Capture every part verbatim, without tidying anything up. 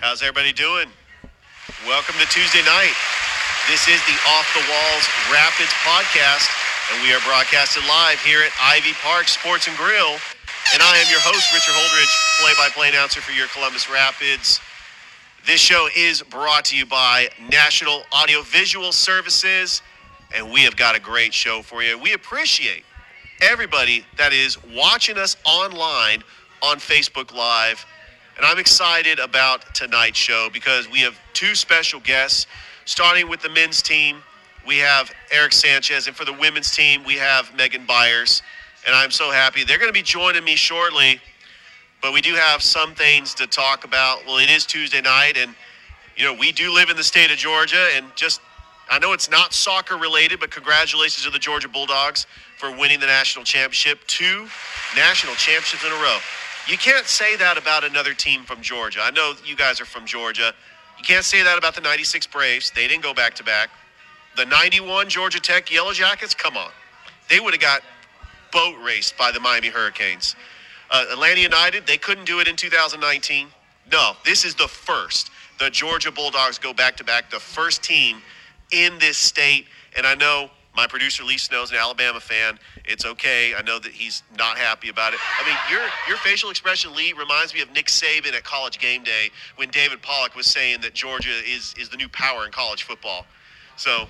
How's everybody doing? Welcome to Tuesday night. This is the Off the Walls Rapids Podcast, and we are broadcasted live here at Ivy Park Sports and Grill. And I am your host, Richard Holdridge, play-by-play announcer for your Columbus Rapids. This show is brought to you by National Audio-Visual Services, and we have got a great show for you. We appreciate everybody that is watching us online on Facebook Live. And I'm excited about tonight's show because we have two special guests, starting with the men's team. We have Erick Sanchez, and for the women's team, we have Megan Byers. And I'm so happy. They're going to be joining me shortly, but we do have some things to talk about. Well, it is Tuesday night, and, you know, we do live in the state of Georgia, and just, I know it's not soccer related, but congratulations to the Georgia Bulldogs for winning the national championship, two national championships in a row. You can't say that about another team from Georgia. I know you guys are from Georgia. You can't say that about the ninety-six Braves. They didn't go back-to-back. The ninety-one Georgia Tech Yellow Jackets, come on. They would have got boat raced by the Miami Hurricanes. Uh, Atlanta United, they couldn't do it in two thousand nineteen. No, this is the first. The Georgia Bulldogs go back-to-back, the first team in this state. And I know my producer, Lee Snow, is an Alabama fan. It's okay. I know that he's not happy about it. I mean, your your facial expression, Lee, reminds me of Nick Saban at College Game Day when David Pollock was saying that Georgia is is the new power in college football. So,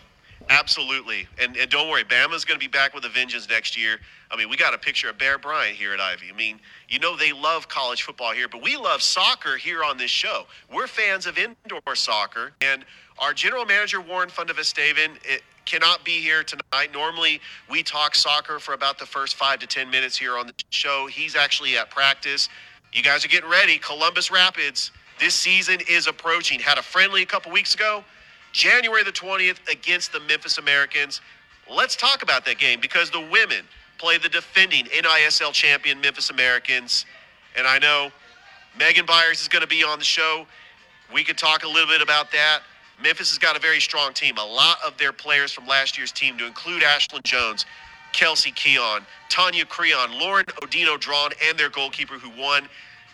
absolutely. And, and don't worry, Bama's going to be back with a vengeance next year. I mean, we got a picture of Bear Bryant here at Ivy. I mean, you know they love college football here, but we love soccer here on this show. We're fans of indoor soccer, and our general manager, Warren Fundavis Davin, it, cannot be here tonight. Normally, we talk soccer for about the first five to ten minutes here on the show. He's actually at practice. You guys are getting ready. Columbus Rapids, this season is approaching. Had a friendly a couple weeks ago, January the twentieth against the Memphis Americans. Let's talk about that game because the women play the defending N I S L champion Memphis Americans. And I know Megan Byers is going to be on the show. We could talk a little bit about that. Memphis has got a very strong team. A lot of their players from last year's team, to include Ashlyn Jones, Kelsey Keon, Tanya Creon, Lauren Odino-Drawn, and their goalkeeper who won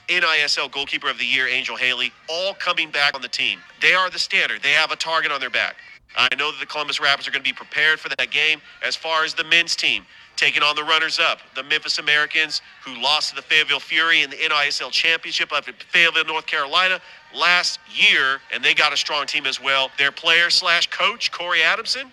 N I S L Goalkeeper of the Year, Angel Haley, all coming back on the team. They are the standard. They have a target on their back. I know that the Columbus Rapids are going to be prepared for that game. As far as the men's team, taking on the runners-up, the Memphis Americans, who lost to the Fayetteville Fury in the N I S L Championship up in Fayetteville, North Carolina, last year, and they got a strong team as well. Their player slash coach, Corey Adamson,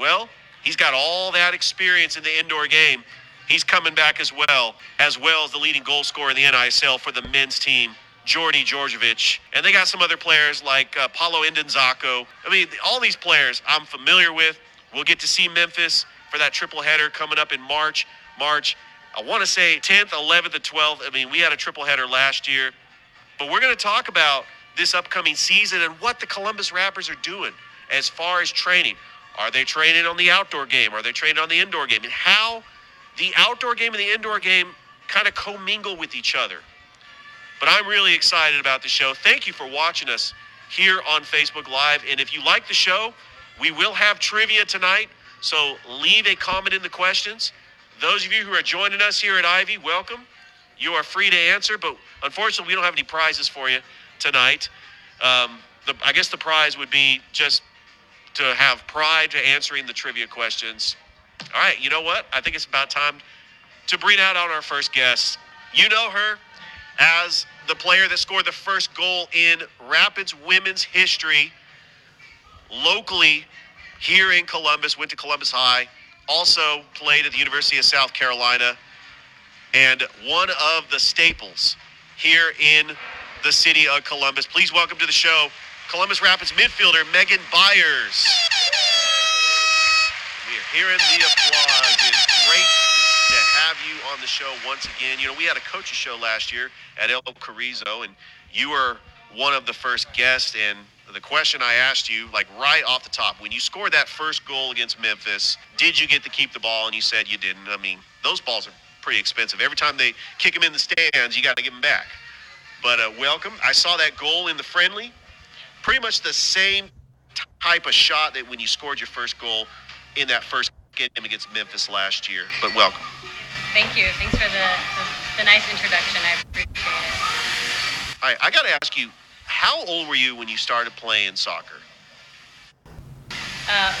well, he's got all that experience in the indoor game. He's coming back as well, as well as the leading goal scorer in the N I S L for the men's team, Jordy Georgievich. And they got some other players like uh, Paulo Endenzako. I mean, all these players I'm familiar with. We'll get to see Memphis for that triple header coming up in March. March, I want to say tenth, eleventh, and twelfth. I mean, we had a triple header last year. But we're going to talk about this upcoming season and what the Columbus Rapids are doing as far as training. Are they training on the outdoor game? Are they training on the indoor game? And how the outdoor game and the indoor game kind of commingle with each other. But I'm really excited about the show. Thank you for watching us here on Facebook Live. And if you like the show, we will have trivia tonight. So leave a comment in the questions. Those of you who are joining us here at Ivy, welcome. You are free to answer, but unfortunately, we don't have any prizes for you tonight. Um, the, I guess the prize would be just to have pride to answering the trivia questions. All right, you know what? I think it's about time to bring out our first guest. You know her as the player that scored the first goal in Rapids women's history locally here in Columbus, went to Columbus High, also played at the University of South Carolina, and one of the staples here in the city of Columbus. Please welcome to the show, Columbus Rapids midfielder Megan Byers. We're hearing the applause. It's great to have you on the show once again. You know, we had a coach's show last year at El Carrizo, and you were one of the first guests. And the question I asked you, like right off the top, when you scored that first goal against Memphis, did you get to keep the ball? And you said you didn't. I mean, those balls are pretty expensive. Every time they kick them in the stands, you got to give them back. But uh, welcome. I saw that goal in the friendly. Pretty much the same type of shot that when you scored your first goal in that first game against Memphis last year. But welcome. Thank you. Thanks for the, the, the nice introduction. I appreciate it. All right. I got to ask you, how old were you when you started playing soccer? Uh,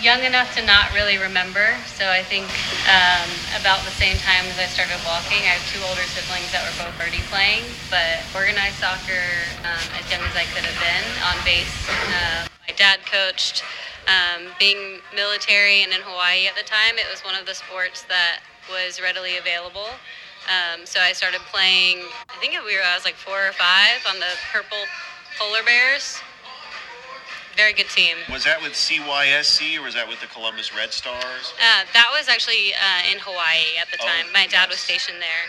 young enough to not really remember. So I think um, about the same time as I started walking. I have two older siblings that were both already playing, but organized soccer um, as young as I could have been on base. Uh, my dad coached. Um, being military and in Hawaii at the time, it was one of the sports that was readily available. Um, so I started playing, I think we were, I was like four or five on the Purple Polar Bears. Very good team. Was that with C Y S C or was that with the Columbus Red Stars? Uh, that was actually uh, in Hawaii at the time. Oh, my dad yes. was stationed there.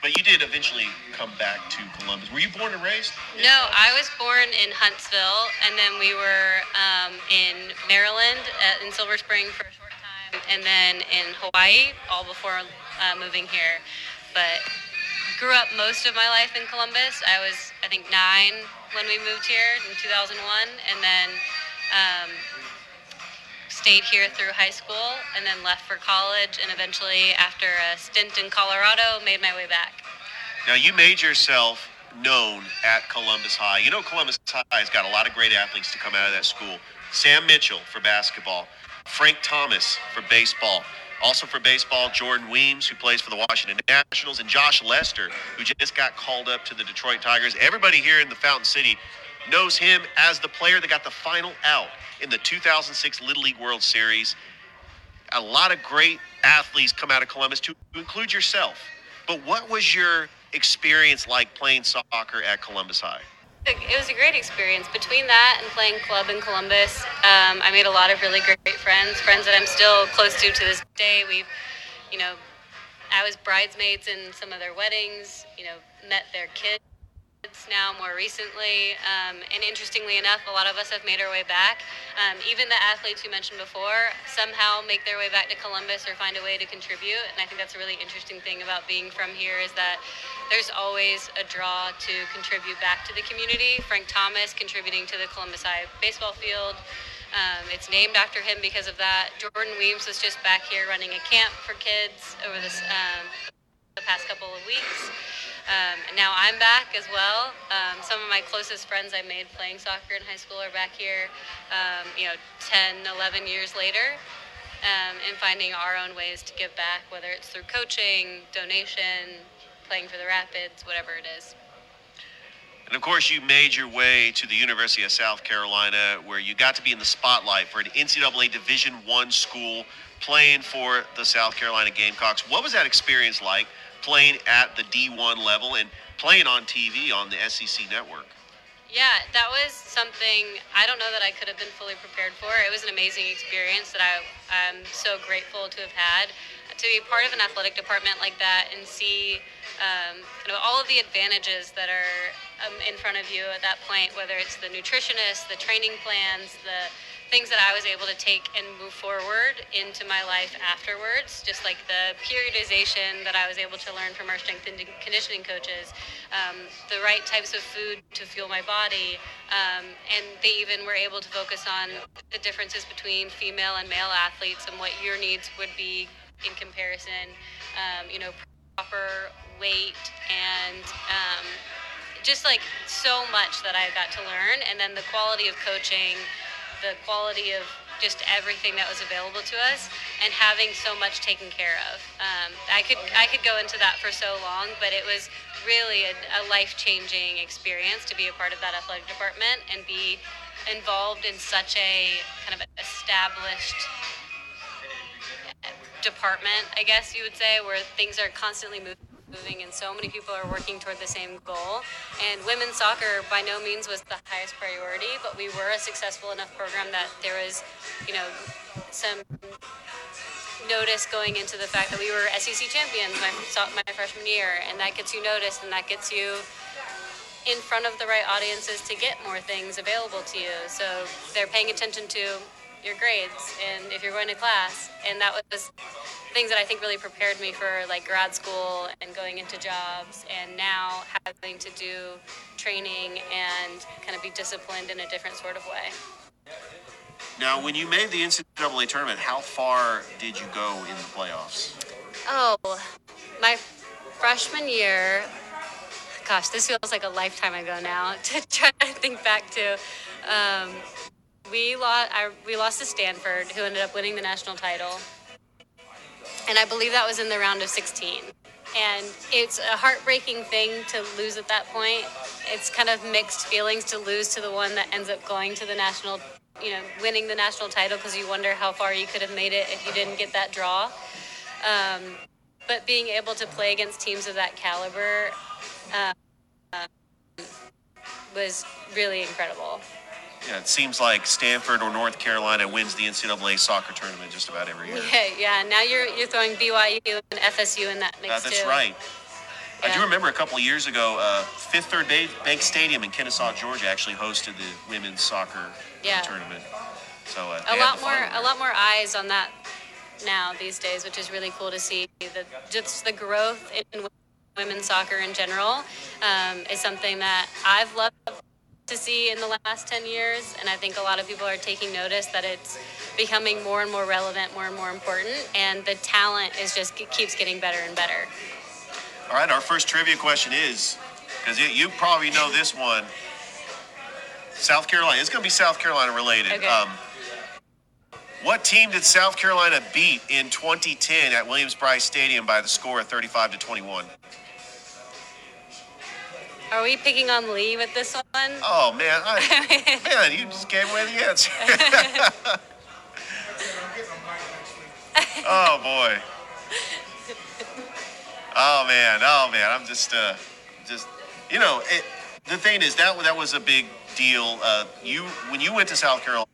But you did eventually come back to Columbus. Were you born and raised? No, Columbus? I was born in Huntsville, and then we were um, in Maryland, uh, in Silver Spring for a short time, and then in Hawaii, all before uh, moving here. But grew up most of my life in Columbus. I was, I think, nine when we moved here in two thousand one, and then um, stayed here through high school and then left for college, and eventually after a stint in Colorado made my way back. Now you made yourself known at Columbus High. You know, Columbus High has got a lot of great athletes to come out of that school. Sam Mitchell for basketball, Frank Thomas for baseball. Also for baseball, Jordan Weems, who plays for the Washington Nationals, and Josh Lester, who just got called up to the Detroit Tigers. Everybody here in the Fountain City knows him as the player that got the final out in the two thousand six Little League World Series. A lot of great athletes come out of Columbus, to include yourself. But what was your experience like playing soccer at Columbus High? It was a great experience. Between that and playing club in Columbus, um, I made a lot of really great friends, friends that I'm still close to to this day. We've, you know, I was bridesmaids in some of their weddings, you know, met their kids now more recently, um, and interestingly enough, a lot of us have made our way back. Um, even the athletes you mentioned before somehow make their way back to Columbus or find a way to contribute, and I think that's a really interesting thing about being from here is that there's always a draw to contribute back to the community. Frank Thomas contributing to the Columbus High baseball field. Um, it's named after him because of that. Jordan Weems was just back here running a camp for kids over this um, the past couple of weeks. Um, and now I'm back as well. Um, some of my closest friends I made playing soccer in high school are back here, um, you know, ten, eleven years later, um, and finding our own ways to give back, whether it's through coaching, donation, playing for the Rapids, whatever it is. And of course, you made your way to the University of South Carolina, where you got to be in the spotlight for an N C double A Division One school playing for the South Carolina Gamecocks. What was that experience like? Playing at the D one level and playing on T V on the S E C network. Yeah, that was something I don't know that I could have been fully prepared for. It was an amazing experience that I, I'm so grateful to have had. To be part of an athletic department like that and see um, kind of all of the advantages that are um, in front of you at that point, whether it's the nutritionist, the training plans, the things that I was able to take and move forward into my life afterwards, just like the periodization that I was able to learn from our strength and conditioning coaches, um, the right types of food to fuel my body, um, and they even were able to focus on the differences between female and male athletes and what your needs would be in comparison, um, you know, proper weight and um, just like so much that I got to learn, and then the quality of coaching, the quality of just everything that was available to us, and having so much taken care of. Um, I could I could go into that for so long, but it was really a, a life-changing experience to be a part of that athletic department and be involved in such a kind of established department, I guess you would say, where things are constantly moving. moving and so many people are working toward the same goal. And women's soccer by no means was the highest priority, but we were a successful enough program that there was, you know, some notice going into the fact that we were S E C champions my, my freshman year, and that gets you noticed and that gets you in front of the right audiences to get more things available to you. So they're paying attention to your grades and if you're going to class, and that was things that I think really prepared me for like grad school and going into jobs, and now having to do training and kind of be disciplined in a different sort of way. Now, when you made the N C double A tournament, how far did you go in the playoffs? Oh, my freshman year, gosh, this feels like a lifetime ago now to try to think back to. Um, we lost I, we lost to Stanford, who ended up winning the national title. And I believe that was in the round of sixteen. And it's a heartbreaking thing to lose at that point. It's kind of mixed feelings to lose to the one that ends up going to the national, you know, winning the national title, because you wonder how far you could have made it if you didn't get that draw. Um, but being able to play against teams of that caliber um, was really incredible. Yeah, it seems like Stanford or North Carolina wins the N C double A soccer tournament just about every year. Yeah, yeah. Now you're you're throwing B Y U and F S U in that mix uh, that's too. Right. Yeah. I do remember a couple of years ago, uh, Fifth Third Bank Stadium in Kennesaw, Georgia, actually hosted the women's soccer yeah. tournament. So uh, a lot more there. a lot more eyes on that now these days, which is really cool to see. The just the growth in women's soccer in general um, is something that I've loved to see in the last ten years, and I think a lot of people are taking notice that it's becoming more and more relevant, more and more important, and the talent is just keeps getting better and better. All right, our first trivia question is, because you probably know this one, South Carolina. It's going to be South Carolina related. Okay. Um, what team did South Carolina beat in twenty ten at Williams-Brice Stadium by the score of thirty-five to twenty-one? Are we picking on Lee with this one? Oh, man. I, man, you just gave away the answer. Oh, boy. Oh, man. Oh, man. I'm just, uh, just, you know, it, the thing is, that that was a big deal. Uh, you when you went to South Carolina,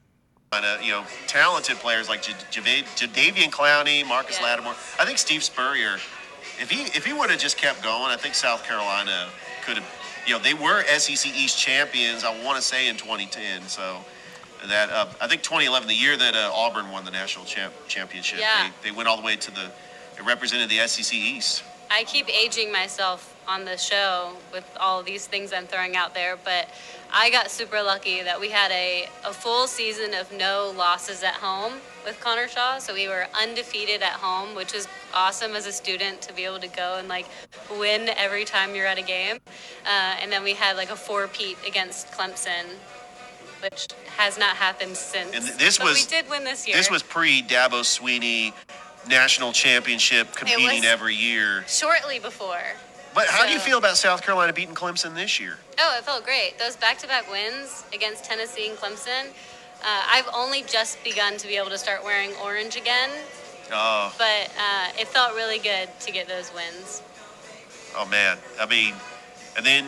you know, talented players like J- Javid, Jadavian Clowney, Marcus yeah. Lattimore. I think Steve Spurrier, if he, if he would have just kept going, I think South Carolina could have. You know, they were S E C East champions, I want to say, in twenty ten. So that uh, I think twenty eleven, the year that uh, Auburn won the national champ- championship, yeah. they, they went all the way to the they represented the S E C East. I keep aging myself on the show with all these things I'm throwing out there, but I got super lucky that we had a, a full season of no losses at home with Connor Shaw. So we were undefeated at home, which was awesome as a student to be able to go and like win every time you're at a game. Uh, and then we had like a four-peat against Clemson, which has not happened since. And this but was, we did win this year. This was pre-Dabo Sweeney national championship competing every year. Shortly before. But how so, do you feel about South Carolina beating Clemson this year? Oh, it felt great. Those back-to-back wins against Tennessee and Clemson. Uh, I've only just begun to be able to start wearing orange again. Oh. But uh, it felt really good to get those wins. Oh, man. I mean, and then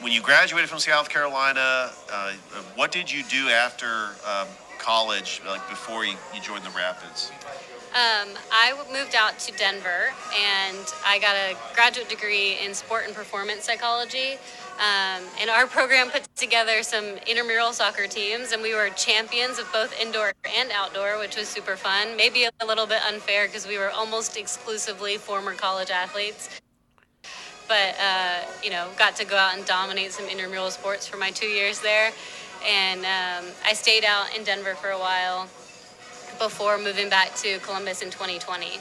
when you graduated from South Carolina, uh, what did you do after um, college, like before you, you joined the Rapids? Um, I moved out to Denver, and I got a graduate degree in sport and performance psychology, um, and our program put together some intramural soccer teams, and we were champions of both indoor and outdoor, which was super fun. Maybe a little bit unfair because we were almost exclusively former college athletes, but, uh, you know, got to go out and dominate some intramural sports for my two years there, and um, I stayed out in Denver for a while before moving back to Columbus in twenty twenty.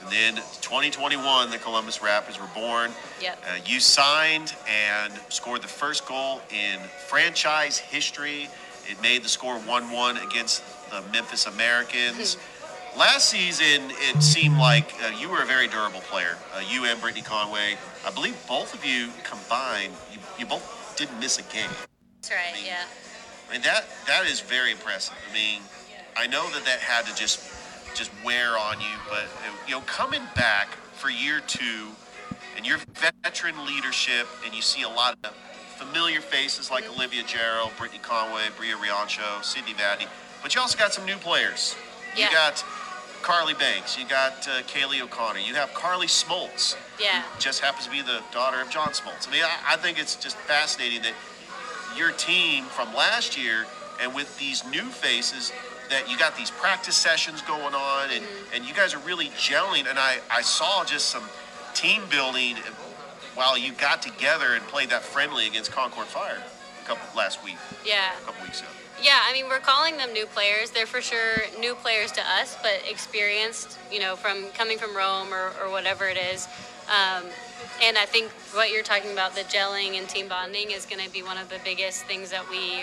And then twenty twenty-one, the Columbus Rapids were born. Yep. Uh, you signed and scored the first goal in franchise history. It made the score one one against the Memphis Americans. Last season, it seemed like uh, you were a very durable player. Uh, you and Brittany Conway, I believe both of you combined, you, you both didn't miss a game. That's right, I mean, yeah. I mean, that that is very impressive. I mean, I know that that had to just just wear on you, but you know, coming back for year two, and your veteran leadership, and you see a lot of familiar faces like mm-hmm. Olivia Jarrell, Brittany Conway, Bria Riancho, Sydney Vadney, but you also got some new players. Yeah. You got Carly Banks, you got uh, Kaylee O'Connor, you have Carly Smoltz, yeah. who just happens to be the daughter of John Smoltz. I mean, I, I think it's just fascinating that your team from last year, and with these new faces, that you got these practice sessions going on, and, mm-hmm. and you guys are really gelling. And I, I saw just some team building while you got together and played that friendly against Concord Fire a couple last week. Yeah. A couple weeks ago. Yeah, I mean, we're calling them new players. They're for sure new players to us, but experienced, you know, from coming from Rome or, or whatever it is. Um, And I think what you're talking about, the gelling and team bonding, is going to be one of the biggest things that we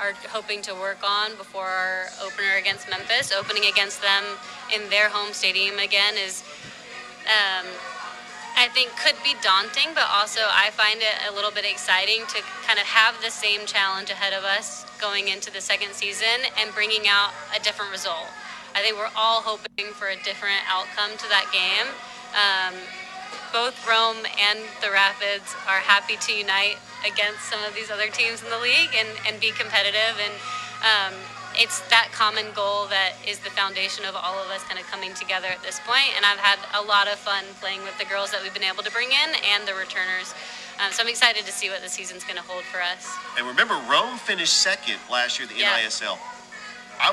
are hoping to work on before our opener against Memphis. Opening against them in their home stadium again is, um, I think, could be daunting, but also I find it a little bit exciting to kind of have the same challenge ahead of us going into the second season and bringing out a different result. I think we're all hoping for a different outcome to that game. Um, both Rome and the Rapids are happy to unite against some of these other teams in the league and, and be competitive. And um, it's that common goal that is the foundation of all of us kind of coming together at this point. And I've had a lot of fun playing with the girls that we've been able to bring in and the returners. Um, so I'm excited to see what the season's going to hold for us. And remember, Rome finished second last year at the yeah. N I S L. I,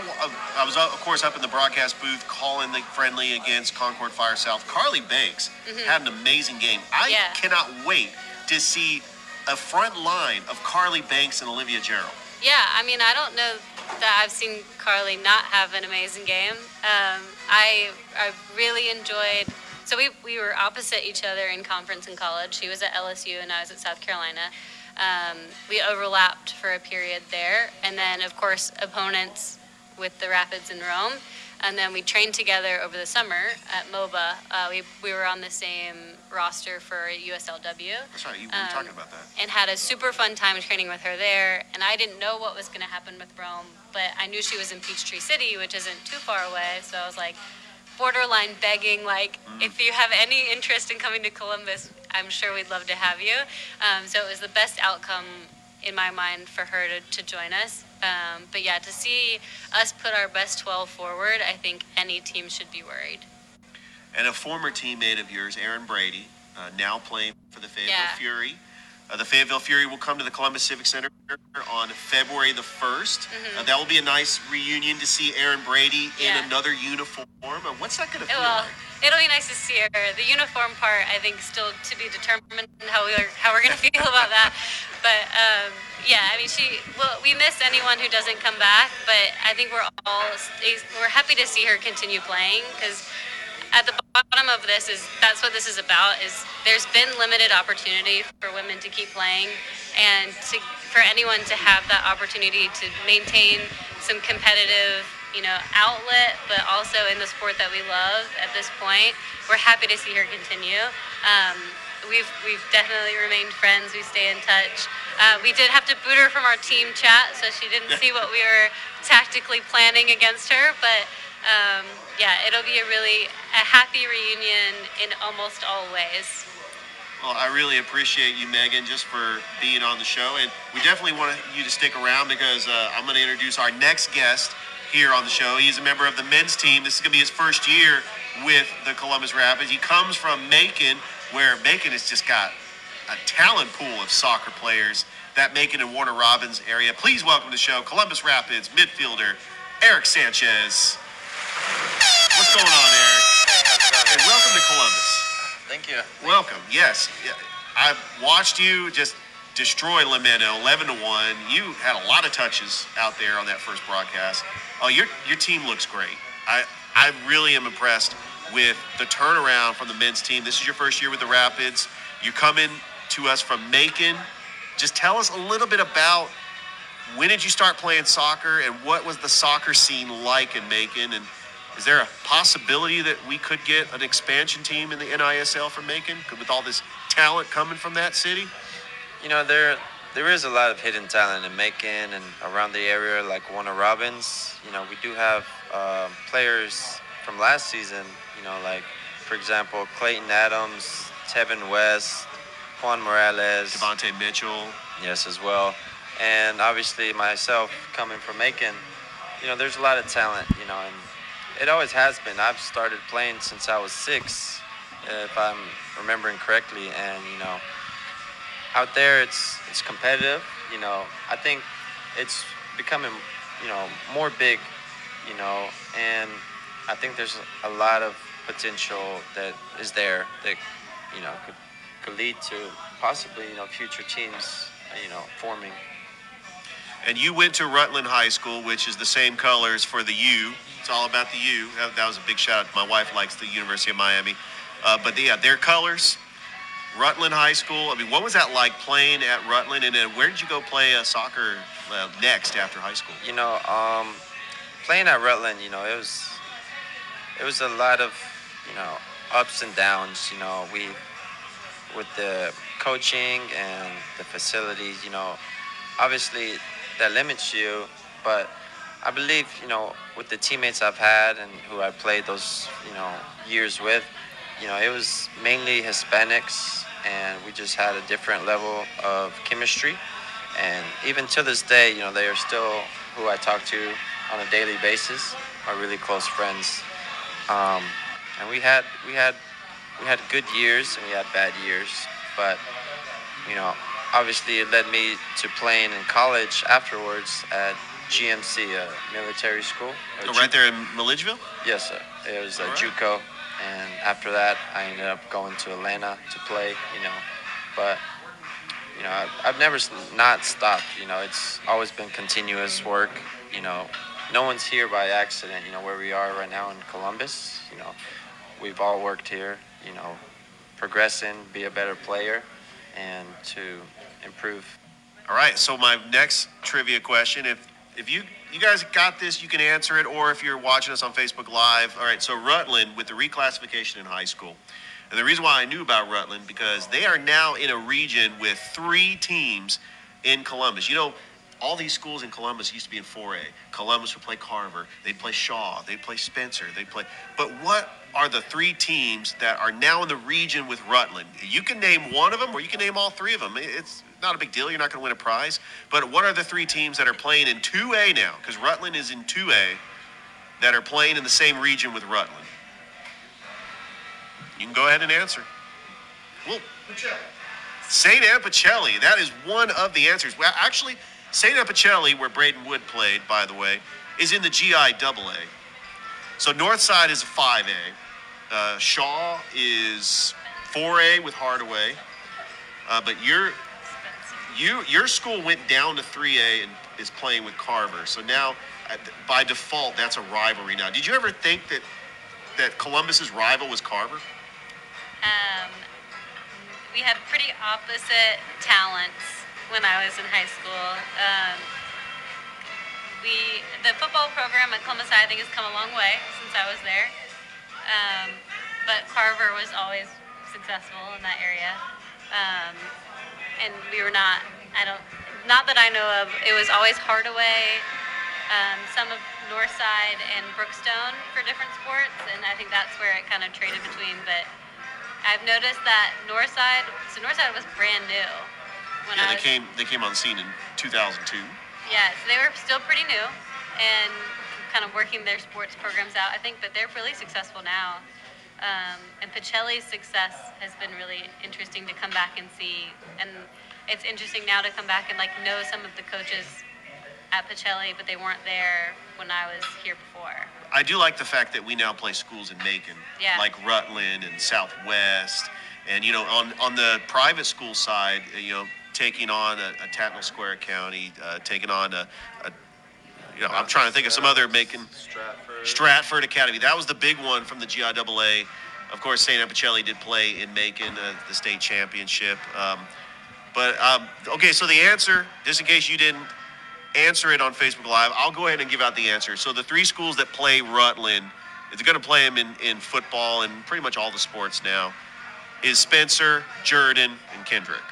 I was, of course, up in the broadcast booth calling the friendly against Concord Fire South. Carly Banks mm-hmm. had an amazing game. I yeah. cannot wait to see a front line of Carly Banks and Olivia Jarrell. Yeah, I mean, I don't know that I've seen Carly not have an amazing game. Um, I I really enjoyed... So we, we were opposite each other in conference in college. She was at L S U and I was at South Carolina. Um, we overlapped for a period there. And then, of course, opponents... with the Rapids in Rome, and then we trained together over the summer at MOBA. Uh, we we were on the same roster for U S L W. That's right, you were um, talking about that. And had a super fun time training with her there, and I didn't know what was going to happen with Rome, but I knew she was in Peachtree City, which isn't too far away, so I was like borderline begging, like, mm-hmm. if you have any interest in coming to Columbus, I'm sure we'd love to have you. Um, so it was the best outcome in my mind for her to, to join us. Um, but yeah, to see us put our best twelve forward, I think any team should be worried. And a former teammate of yours, Aaron Brady, uh, now playing for the Fayetteville yeah. Fury. Uh, the Fayetteville Fury will come to the Columbus Civic Center on February the first. Mm-hmm. Uh, that will be a nice reunion to see Aaron Brady yeah. in another uniform. Uh, what's that going to feel well, like? It'll be nice to see her. The uniform part, I think, still to be determined how we're how we're going to feel about that. But um, yeah, I mean, she. Well, we miss anyone who doesn't come back, but I think we're all we're happy to see her continue playing, because at the bottom of this is that's what this is about. Is there's been limited opportunity for women to keep playing, and to, for anyone to have that opportunity to maintain some competitive, you know, outlet, but also in the sport that we love at this point. We're happy to see her continue. Um, we've we've definitely remained friends. We stay in touch. Uh, we did have to boot her from our team chat, so she didn't see what we were tactically planning against her. But um, yeah, it'll be a really a happy reunion in almost all ways. Well, I really appreciate you, Megan, just for being on the show. And we definitely want you to stick around, because uh, I'm going to introduce our next guest here on the show. He's a member of the men's team. This is going to be his first year with the Columbus Rapids. He comes from Macon, where Macon has just got a talent pool of soccer players, that Macon and Warner Robins area. Please welcome to the show Columbus Rapids midfielder Erick Sanchez. What's going on, Erick? And welcome to Columbus. Thank you. Thank welcome. You. Yes. I've watched you just destroy Lamento eleven to one. You had a lot of touches out there on that first broadcast. Oh, your your team looks great. I, I really am impressed with the turnaround from the men's team. This is your first year with the Rapids. You come in to us from Macon. Just tell us a little bit about when did you start playing soccer, and what was the soccer scene like in Macon, and is there a possibility that we could get an expansion team in the N I S L from Macon with all this talent coming from that city? You know, there there is a lot of hidden talent in Macon and around the area, like Warner Robins. You know, we do have uh, players from last season, you know, like, for example, Clayton Adams, Tevin West, Juan Morales. Devontae Mitchell. Yes, as well. And obviously myself coming from Macon, you know, there's a lot of talent, you know, and it always has been. I've started playing since I was six, if I'm remembering correctly, and, you know, out there, it's it's competitive, you know. I think it's becoming, you know, more big, you know, and I think there's a lot of potential that is there that, you know, could, could lead to possibly, you know, future teams, you know, forming. And you went to Rutland High School, which is the same colors for the U. It's all about the U. That was a big shout out. My wife likes the University of Miami. Uh, but, yeah, their colors, Rutland High School. I mean, what was that like playing at Rutland? And then where did you go play uh, soccer uh, next after high school? You know, um, playing at Rutland, you know, it was it was a lot of, you know, ups and downs. You know, we with the coaching and the facilities, you know, obviously that limits you. But I believe, you know, with the teammates I've had and who I played those, you know, years with, you know, it was mainly Hispanics, and we just had a different level of chemistry. And even to this day, you know, they are still who I talk to on a daily basis, my really close friends. Um, and we had we had we had good years and we had bad years, but you know, obviously it led me to playing in college afterwards at G M C, a military school. Oh, right there in Milledgeville? Yes, sir. It was a right. JUCO. And after that, I ended up going to Atlanta to play, you know. But, you know, I've, I've never not stopped, you know. It's always been continuous work, you know. No one's here by accident, you know, where we are right now in Columbus. You know, we've all worked here, you know, progressing, be a better player, and to improve. All right, so my next trivia question, if if you... You guys got this, you can answer it, or if you're watching us on Facebook Live. All right, so Rutland, with the reclassification in high school, and the reason why I knew about Rutland, because they are now in a region with three teams in Columbus. You know, all these schools in Columbus used to be in four A. Columbus would play Carver, they'd play Shaw, they'd play Spencer, they'd play... But what are the three teams that are now in the region with Rutland? You can name one of them, or you can name all three of them. It's not a big deal. You're not going to win a prize. But what are the three teams that are playing in two A now? Because Rutland is in two A that are playing in the same region with Rutland. You can go ahead and answer. Well, Saint Apicelli. That is one of the answers. Well, actually, Saint Apicelli, where Braden Wood played, by the way, is in the G I double A. So Northside is five A. Uh, Shaw is four A with Hardaway. Uh, but you're... You, your school went down to three A and is playing with Carver. So now, by default, that's a rivalry now. Did you ever think that that Columbus's rival was Carver? Um, we had pretty opposite talents when I was in high school. Um, we the football program at Columbus, I think, has come a long way since I was there. Um, but Carver was always successful in that area. Um, And we were not, I don't, not that I know of. It was always Hardaway, um, some of Northside and Brookstone for different sports. And I think that's where it kind of traded between. But I've noticed that Northside, so Northside was brand new. When yeah, I was, they came they came on scene in two thousand two. Yeah, so they were still pretty new and kind of working their sports programs out, I think. But they're really successful now. Um, and Pacelli's success has been really interesting to come back and see. And it's interesting now to come back and, like, know some of the coaches at Pacelli, but they weren't there when I was here before. I do like the fact that we now play schools in Macon, yeah. like Rutland and Southwest. And, you know, on, on the private school side, you know, taking on a, a Tatnall Square County, uh, taking on a, a You know, I'm trying to think of some other Macon. Stratford. Stratford Academy. That was the big one from the G I double A. Of course, Saint Apicelli did play in Macon, uh, the state championship. Um, but, um, okay, so the answer, just in case you didn't answer it on Facebook Live, I'll go ahead and give out the answer. So the three schools that play Rutland, they're going to play them in, in football and pretty much all the sports now, is Spencer, Jordan, and Kendrick.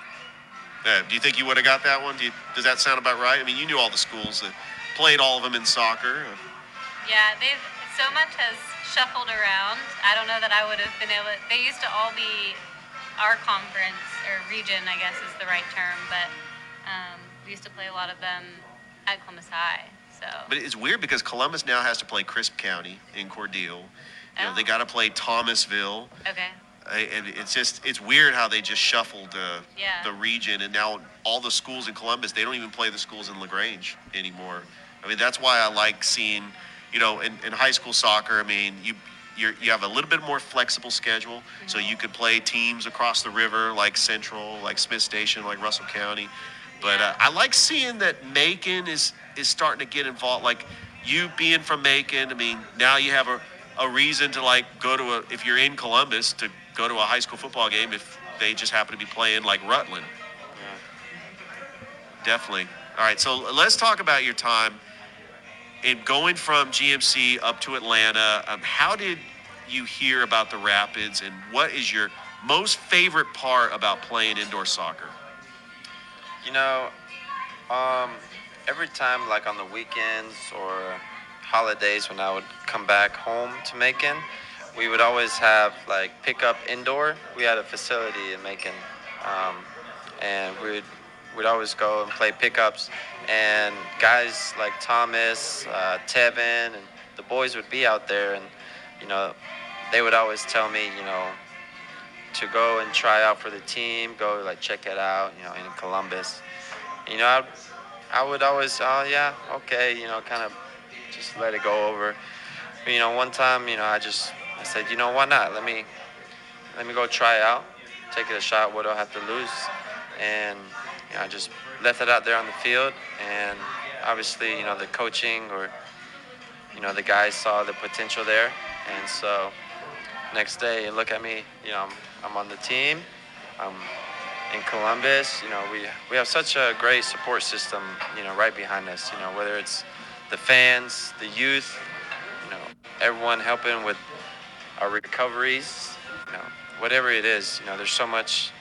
Uh, do you think you would have got that one? Do you, does that sound about right? I mean, you knew all the schools that... played all of them in soccer. Yeah, they've so much has shuffled around. I don't know that I would have been able to, they used to all be our conference or region, I guess is the right term, but um, we used to play a lot of them at Columbus High. So. But it's weird because Columbus now has to play Crisp County in Cordele. You know, oh. They got to play Thomasville. Okay. And it's just, it's weird how they just shuffled uh, yeah. the region, and now all the schools in Columbus, they don't even play the schools in LaGrange anymore. I mean, that's why I like seeing, you know, in, in high school soccer, I mean, you you're, you have a little bit more flexible schedule, mm-hmm. so you could play teams across the river, like Central, like Smith Station, like Russell County. But yeah. uh, I like seeing that Macon is, is starting to get involved. Like, you being from Macon, I mean, now you have a, a reason to, like, go to a, if you're in Columbus, to go to a high school football game if they just happen to be playing like Rutland. Yeah. Definitely. All right, so let's talk about your time in going from G M C up to Atlanta. Um, how did you hear about the Rapids, and what is your most favorite part about playing indoor soccer? You know, um, every time, like on the weekends or holidays when I would come back home to Macon, we would always have like pickup indoor. We had a facility in Macon, um, and we'd we'd always go and play pickups. And guys like Thomas, uh, Tevin, and the boys would be out there, and you know, they would always tell me, you know, to go and try out for the team, go like check it out, you know, in Columbus. You know, I, I would always, oh yeah, okay, you know, kind of just let it go over. But, you know, one time, you know, I just, I said, you know, why not? Let me, let me go try out, take it a shot. What do I have to lose? And you know, I just left it out there on the field. And obviously, you know, the coaching or, you know, the guys saw the potential there, and so. Next day, look at me, you know, I'm, I'm on the team, I'm in Columbus, you know, we we have such a great support system, you know, right behind us, you know, whether it's the fans, the youth, you know, everyone helping with our recoveries, you know, whatever it is, you know, there's so much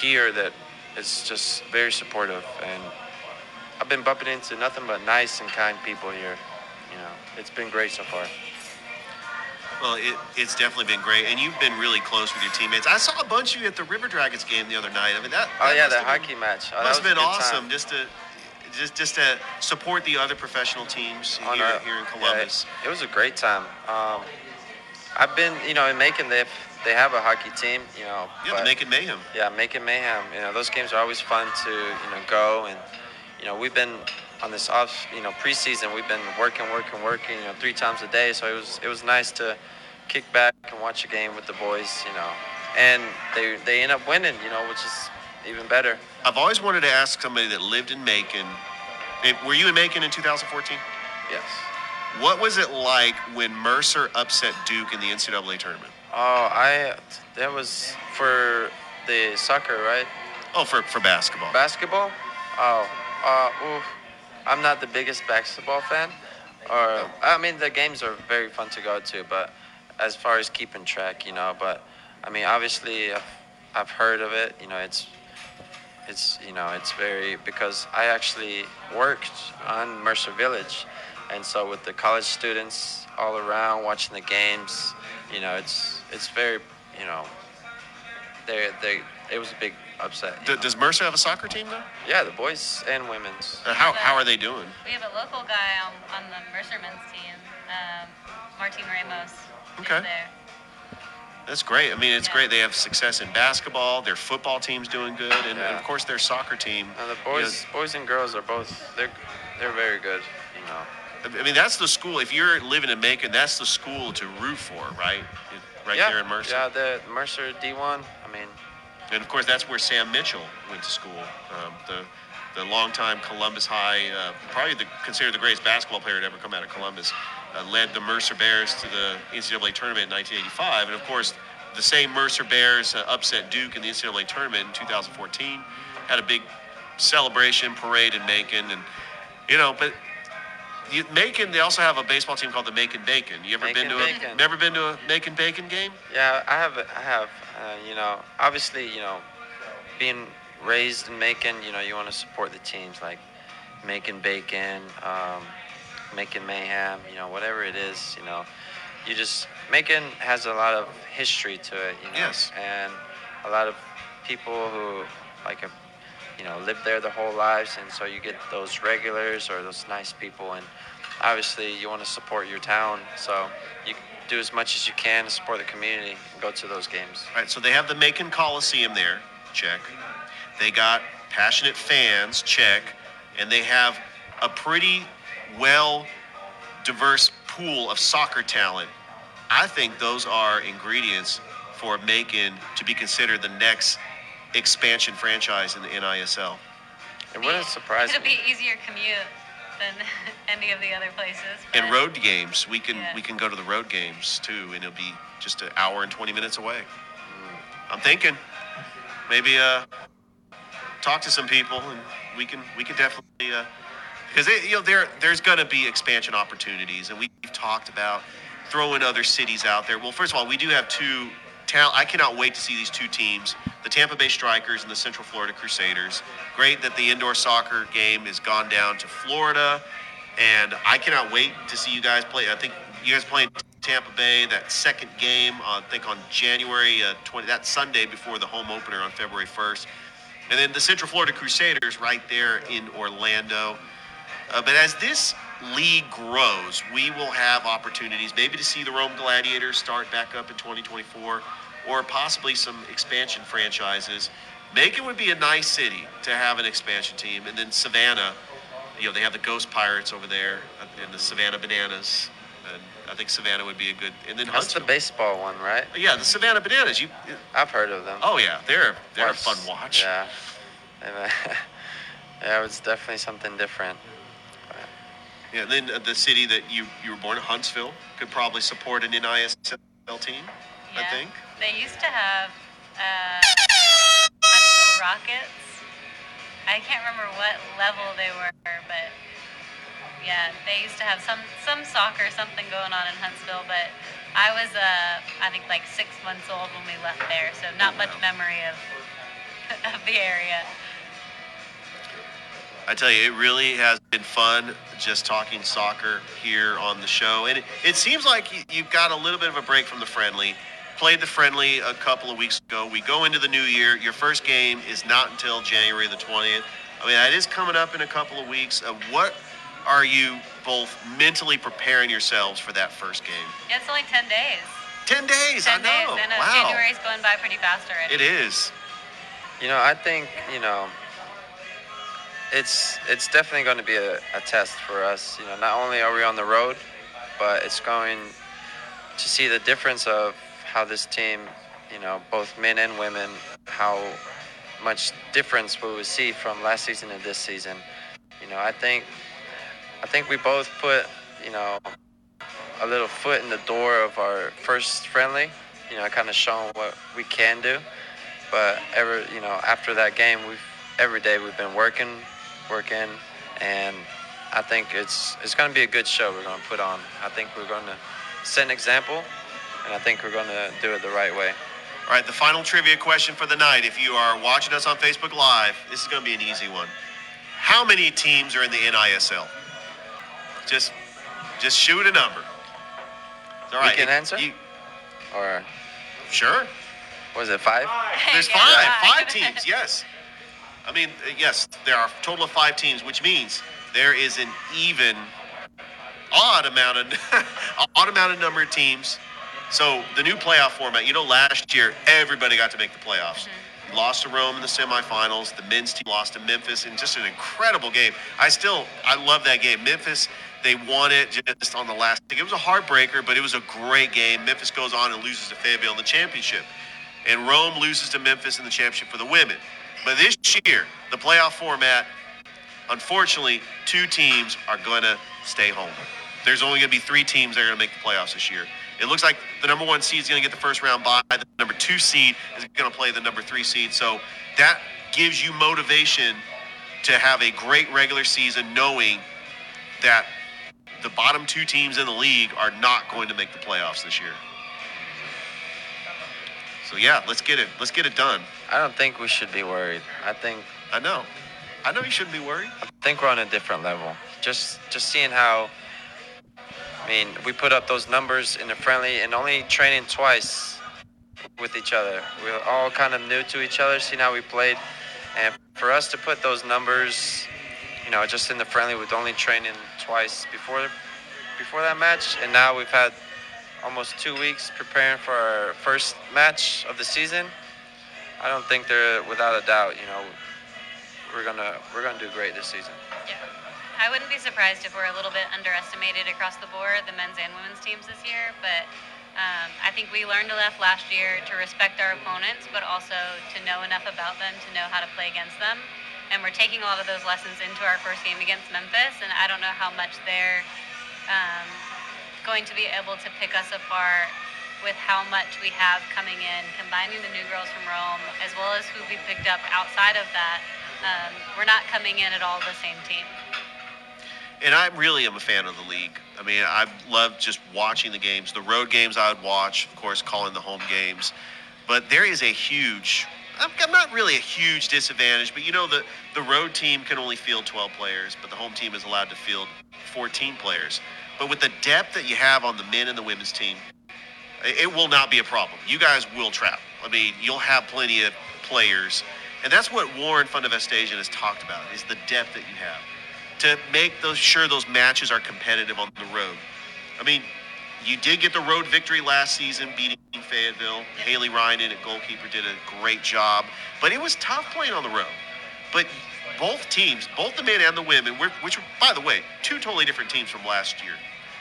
here that it's just very supportive, and I've been bumping into nothing but nice and kind people here, you know, it's been great so far. Well, it, it's definitely been great, and you've been really close with your teammates. I saw a bunch of you at the River Dragons game the other night. I mean, that, that oh yeah, the hockey been, match oh, must that was have been awesome time. just to just just to support the other professional teams here, our, here in Columbus. Yeah, it was a great time. Um, I've been, you know, in Macon they have, they have a hockey team, you know. Yeah, but, the Macon Mayhem. Yeah, Macon Mayhem. You know, those games are always fun to you know go and you know we've been. On this off, you know, preseason, we've been working, working, working, you know, three times a day. So it was, it was nice to kick back and watch a game with the boys, you know. And they, they end up winning, you know, which is even better. I've always wanted to ask somebody that lived in Macon. Were you in Macon in two thousand fourteen? Yes. What was it like when Mercer upset Duke in the N C double A tournament? Oh, I, that was for the soccer, right? Oh, for, for basketball. Basketball? Oh, uh, oof. I'm not the biggest basketball fan, or I mean the games are very fun to go to, but as far as keeping track, you know. But I mean, obviously, I've heard of it. You know, it's it's you know it's very because I actually worked on Mercer Village, and so with the college students all around watching the games, you know, it's it's very you know they they it was a big. Upset. D- does Mercer have a soccer team though? Yeah, the boys and women's. Uh, how how are they doing? We have a local guy on, on the Mercer men's team, um, Martin Ramos. Okay. There. That's great. I mean, it's yeah. great. They have success in basketball. Their football team's doing good, and, yeah. and of course their soccer team. And the boys, you know, boys and girls are both. They're they're very good. You know. I mean, that's the school. If you're living in Macon, that's the school to root for, right? Right yeah. there in Mercer. Yeah, the Mercer D one. I mean. And, of course, that's where Sam Mitchell went to school, um, the the longtime Columbus High, uh, probably the, considered the greatest basketball player to ever come out of Columbus, uh, led the Mercer Bears to the N C double A tournament in nineteen eighty-five. And, of course, the same Mercer Bears uh, upset Duke in the N C double A tournament in two thousand fourteen, had a big celebration parade in Macon. And, you know, but you, Macon, they also have a baseball team called the Macon Bacon. You ever Macon been to Bacon. a ever been to a Macon Bacon game? Yeah, I have. I have. Uh, you know, obviously, you know, being raised in Macon, you know, you want to support the teams like Macon Bacon, um, Macon Mayhem, you know, whatever it is, you know, you just, Macon has a lot of history to it, you know, yes. and a lot of people who, like, have, you know, lived there their whole lives, and so you get those regulars or those nice people, and obviously you want to support your town, so you do as much as you can to support the community and go to those games. All right, so they have the Macon Coliseum there, check. They got passionate fans, check. And they have a pretty well diverse pool of soccer talent. I think those are ingredients for Macon to be considered the next expansion franchise in the N I S L. It wouldn't surprise me. It'll be easier commute than any of the other places. And road games, we can yeah. we can go to the road games too, and it'll be just an hour and twenty minutes away. Mm. I'm thinking. maybe uh, talk to some people, and we can we can definitely uh, because you know there there's going to be expansion opportunities, and we've talked about throwing other cities out there. Well, first of all, we do have two. Tal- I cannot wait to see these two teams, the Tampa Bay Strikers and the Central Florida Crusaders. Great that the indoor soccer game has gone down to Florida, and I cannot wait to see you guys play. I think you guys playing Tampa Bay, that second game, uh, I think on January twentieth, uh, that Sunday before the home opener on February first. And then the Central Florida Crusaders right there in Orlando. Uh, but as this league grows, we will have opportunities maybe to see the Rome Gladiators start back up in twenty twenty-four, or possibly some expansion franchises. Macon would be a nice city to have an expansion team. And then Savannah, you know, they have the Ghost Pirates over there and the Savannah Bananas. And I think Savannah would be a good. And then that's Huntsville. The baseball one, right? Yeah, the Savannah Bananas. You, I've heard of them. Oh yeah, they're they're watch. a fun watch. Yeah, and, uh, yeah, it was definitely something different. Yeah, and then the city that you, you were born in, Huntsville, could probably support an N I S L team, yeah, I think. They used to have uh, Huntsville Rockets. I can't remember what level they were, but yeah, they used to have some, some soccer, something going on in Huntsville, but I was, uh, I think, like six months old when we left there, so not oh, wow. much memory of of the area. I tell you, it really has been fun just talking soccer here on the show. And it, it seems like you, you've got a little bit of a break from the friendly. Played the friendly a couple of weeks ago. We go into the new year. Your first game is not until January the twentieth. I mean, that is coming up in a couple of weeks. Uh, what are you both mentally preparing yourselves for that first game? Yeah, it's only ten days. ten days, ten I know. Days. I know. Wow. January's going by pretty fast already. It is. You know, I think, you know, It's it's definitely going to be a, a test for us. You know, not only are we on the road, but it's going to see the difference of how this team, you know, both men and women, how much difference we will see from last season to this season. You know, I think I think we both put, you know, a little foot in the door of our first friendly. You know, kind of showing what we can do. But ever, you know, after that game, we've every day we've been working. working and I think it's it's going to be a good show we're going to put on. I think we're going to set an example, and I think we're going to do it the right way. All right, the final trivia question for the night. If you are watching us on Facebook Live, this is going to be an easy one. How many teams are in the N I S L? Just just shoot a number. All right. You can answer? You, or sure. Was it five? There's yeah, five. Five, five teams, yes. I mean, yes, there are a total of five teams, which means there is an even odd amount of odd amount of number of teams. So the new playoff format, you know, last year, everybody got to make the playoffs. Mm-hmm. Lost to Rome in the semifinals. The men's team lost to Memphis in just an incredible game. I still, I love that game. Memphis, they won it just on the last thing. It was a heartbreaker, but it was a great game. Memphis goes on and loses to Fayetteville in the championship. And Rome loses to Memphis in the championship for the women. But this year, the playoff format, unfortunately, two teams are going to stay home. There's only going to be three teams that are going to make the playoffs this year. It looks like the number one seed is going to get the first round bye. The number two seed is going to play the number three seed. So that gives you motivation to have a great regular season, knowing that the bottom two teams in the league are not going to make the playoffs this year. So yeah, let's get it. Let's get it done. I don't think we should be worried. I think I know. I know you shouldn't be worried. I think we're on a different level. Just just seeing how I mean, we put up those numbers in the friendly and only training twice with each other. We were all kind of new to each other, seeing how we played. And for us to put those numbers, you know, just in the friendly with only training twice before before that match, and now we've had almost two weeks preparing for our first match of the season. I don't think they're without a doubt, you know, we're gonna we're gonna do great this season. Yeah, I wouldn't be surprised if we're a little bit underestimated across the board, the men's and women's teams this year. But um, I think we learned enough last year to respect our opponents, but also to know enough about them to know how to play against them. And we're taking a lot of those lessons into our first game against Memphis. And I don't know how much they're. Um, going to be able to pick us apart with how much we have coming in, combining the new girls from Rome, as well as who we picked up outside of that. Um, we're not coming in at all the same team. And I really am a fan of the league. I mean, I love just watching the games. The road games I would watch, of course, calling the home games. But there is a huge, I'm, I'm not really a huge disadvantage, but you know, the, the road team can only field twelve players, but the home team is allowed to field fourteen players. But with the depth that you have on the men and the women's team, it will not be a problem. You guys will travel. I mean, you'll have plenty of players. And that's what Warren Fundavis Davin has talked about, is the depth that you have to make those sure those matches are competitive on the road. I mean, you did get the road victory last season, beating Fayetteville. Haley Ryan at goalkeeper did a great job, but it was tough playing on the road. But both teams, both the men and the women, we're, which, by the way, two totally different teams from last year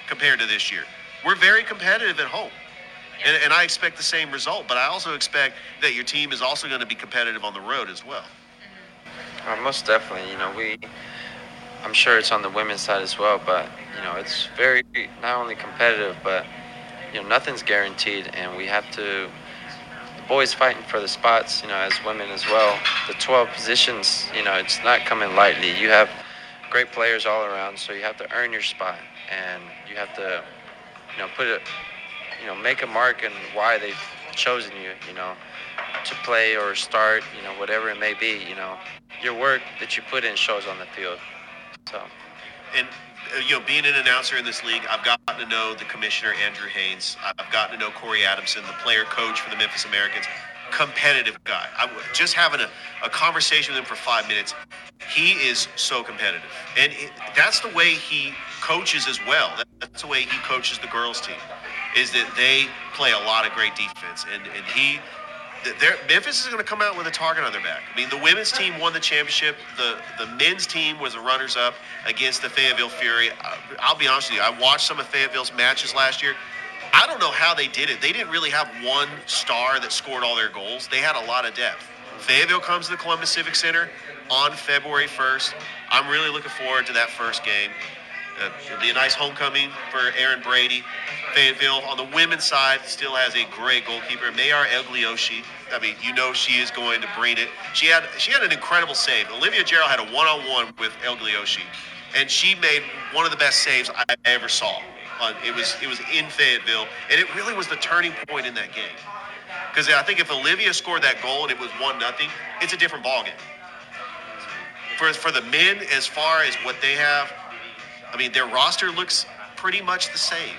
compared to this year. We're very competitive at home. And, and I expect the same result, but I also expect that your team is also going to be competitive on the road as well. Uh, most definitely. You know, we, I'm sure it's on the women's side as well, but, you know, it's very, not only competitive, but, you know, nothing's guaranteed. And we have to, the boys fighting for the spots, you know, as women as well. The twelve positions, you know, it's not coming lightly. You have great players all around, so you have to earn your spot. And you have to, you know, put it, you know, make a mark and why they've chosen you, you know, to play or start, you know, whatever it may be, you know, your work that you put in shows on the field. So, and, you know, being an announcer in this league, I've gotten to know the commissioner, Andrew Haynes. I've gotten to know Corey Adamson, the player coach for the Memphis Americans, competitive guy. I was just having a, a conversation with him for five minutes. He is so competitive. And it, that's the way he coaches as well. That, that's the way he coaches the girls team, is that they play a lot of great defense. And, and he, Memphis is going to come out with a target on their back. I mean, the women's team won the championship. The, the men's team was the runners-up against the Fayetteville Fury. I, I'll be honest with you, I watched some of Fayetteville's matches last year. I don't know how they did it. They didn't really have one star that scored all their goals. They had a lot of depth. Fayetteville comes to the Columbus Civic Center on February first. I'm really looking forward to that first game. Uh, it'll be a nice homecoming for Aaron Brady. Fayetteville, on the women's side, still has a great goalkeeper, Mayar Elglioshi. I mean, you know she is going to bring it. She had she had an incredible save. Olivia Jarrell had a one-on-one with Elglioshi, and she made one of the best saves I ever saw. Uh, it was it was in Fayetteville, and it really was the turning point in that game. Because I think if Olivia scored that goal and it was one nothing, it's a different ballgame. For, for the men, as far as what they have, I mean, their roster looks pretty much the same.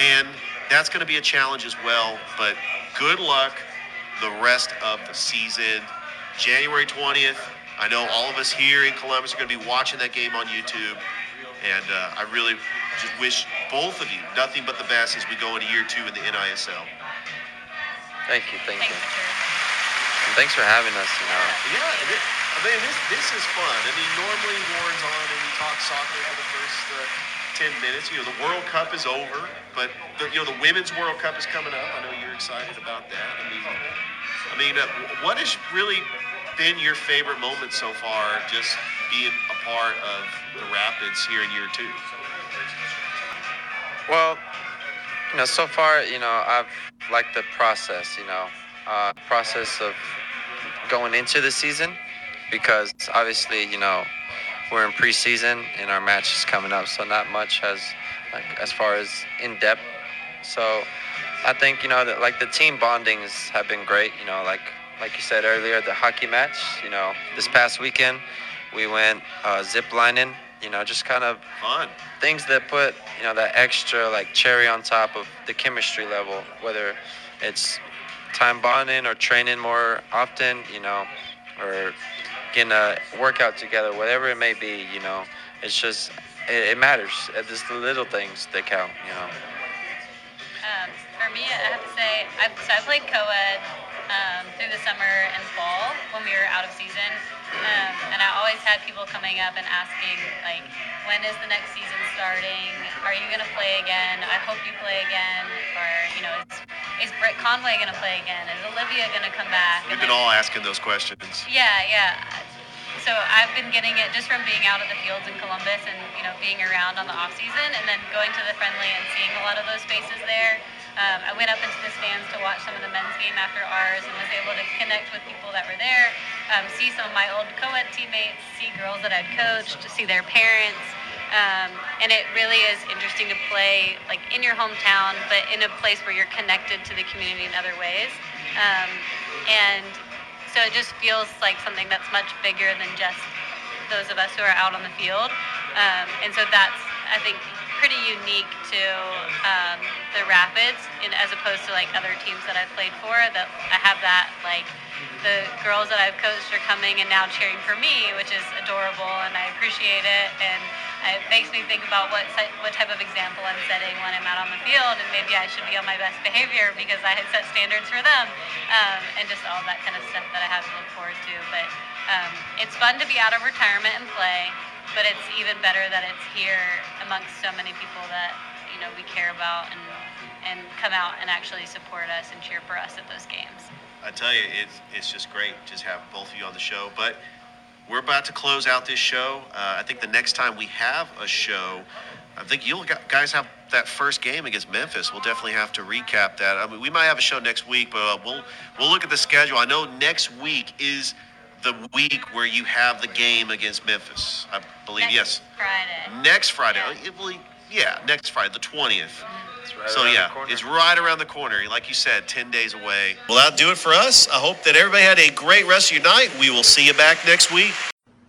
And that's going to be a challenge as well. But good luck the rest of the season. January twentieth, I know all of us here in Columbus are going to be watching that game on YouTube. And uh, I really just wish both of you nothing but the best as we go into year two in the N I S L. Thank you. Thank you. And thanks for having us tonight. Yeah, it, I mean, this, this is fun. I mean, normally Warren's on and we talk soccer for the first uh, ten minutes. You know, the World Cup is over, but, the, you know, the Women's World Cup is coming up. I know you're excited about that. I mean, I mean uh, what has really been your favorite moment so far, just being a part of the Rapids here in year two? Well, you know, so far, you know, I've liked the process, you know, uh, process of going into the season, because obviously, you know, we're in preseason and our match is coming up, so not much has, like, as far as in depth. So I think, you know, that, like, the team bondings have been great, you know, like like you said earlier, the hockey match, you know, this past weekend we went uh, zip lining, you know, just kind of fun things that put, you know, that extra, like, cherry on top of the chemistry level, whether it's time bonding or training more often, you know, or getting a workout together, whatever it may be, you know, it's just, it, it matters. It's just the little things that count, you know. Um, for me, I have to say, I've, so I played co-ed um, through the summer and fall when we were out of season, um, and I always had people coming up and asking, like, when is the next season starting? Are you going to play again? I hope you play again. Or, you know, it's Is Britt Conway going to play again? Is Olivia going to come back? We've been all asking those questions. Yeah, yeah. So I've been getting it just from being out of the fields in Columbus and, you know, being around on the off season and then going to the friendly and seeing a lot of those faces there. Um, I went up into the stands to watch some of the men's game after ours and was able to connect with people that were there, um, see some of my old co-ed teammates, see girls that I'd coached, see their parents. Um, and it really is interesting to play like in your hometown, but in a place where you're connected to the community in other ways. Um, and so it just feels like something that's much bigger than just those of us who are out on the field. Um, and so that's, I think, pretty unique to um, the Rapids, and as opposed to like other teams that I've played for, that I have that like the girls that I've coached are coming and now cheering for me, which is adorable, and I appreciate it. And it makes me think about what what type of example I'm setting when I'm out on the field, and maybe I should be on my best behavior because I had set standards for them, um, and just all that kind of stuff that I have to look forward to. But um, it's fun to be out of retirement and play, but it's even better that it's here amongst so many people that, you know, we care about and and come out and actually support us and cheer for us at those games. I tell you, it's it's just great just have both of you on the show, but we're about to close out this show. Uh, I think the next time we have a show, I think you guys have that first game against Memphis. We'll definitely have to recap that. I mean, we might have a show next week, but uh, we'll we'll look at the schedule. I know next week is the week where you have the game against Memphis. I believe, next yes. Friday. Next Friday. Yeah, believe, yeah next Friday, the twentieth. Right so yeah, it's right around the corner. Like you said, ten days away. Well, that'll do it for us. I hope that everybody had a great rest of your night. We will see you back next week.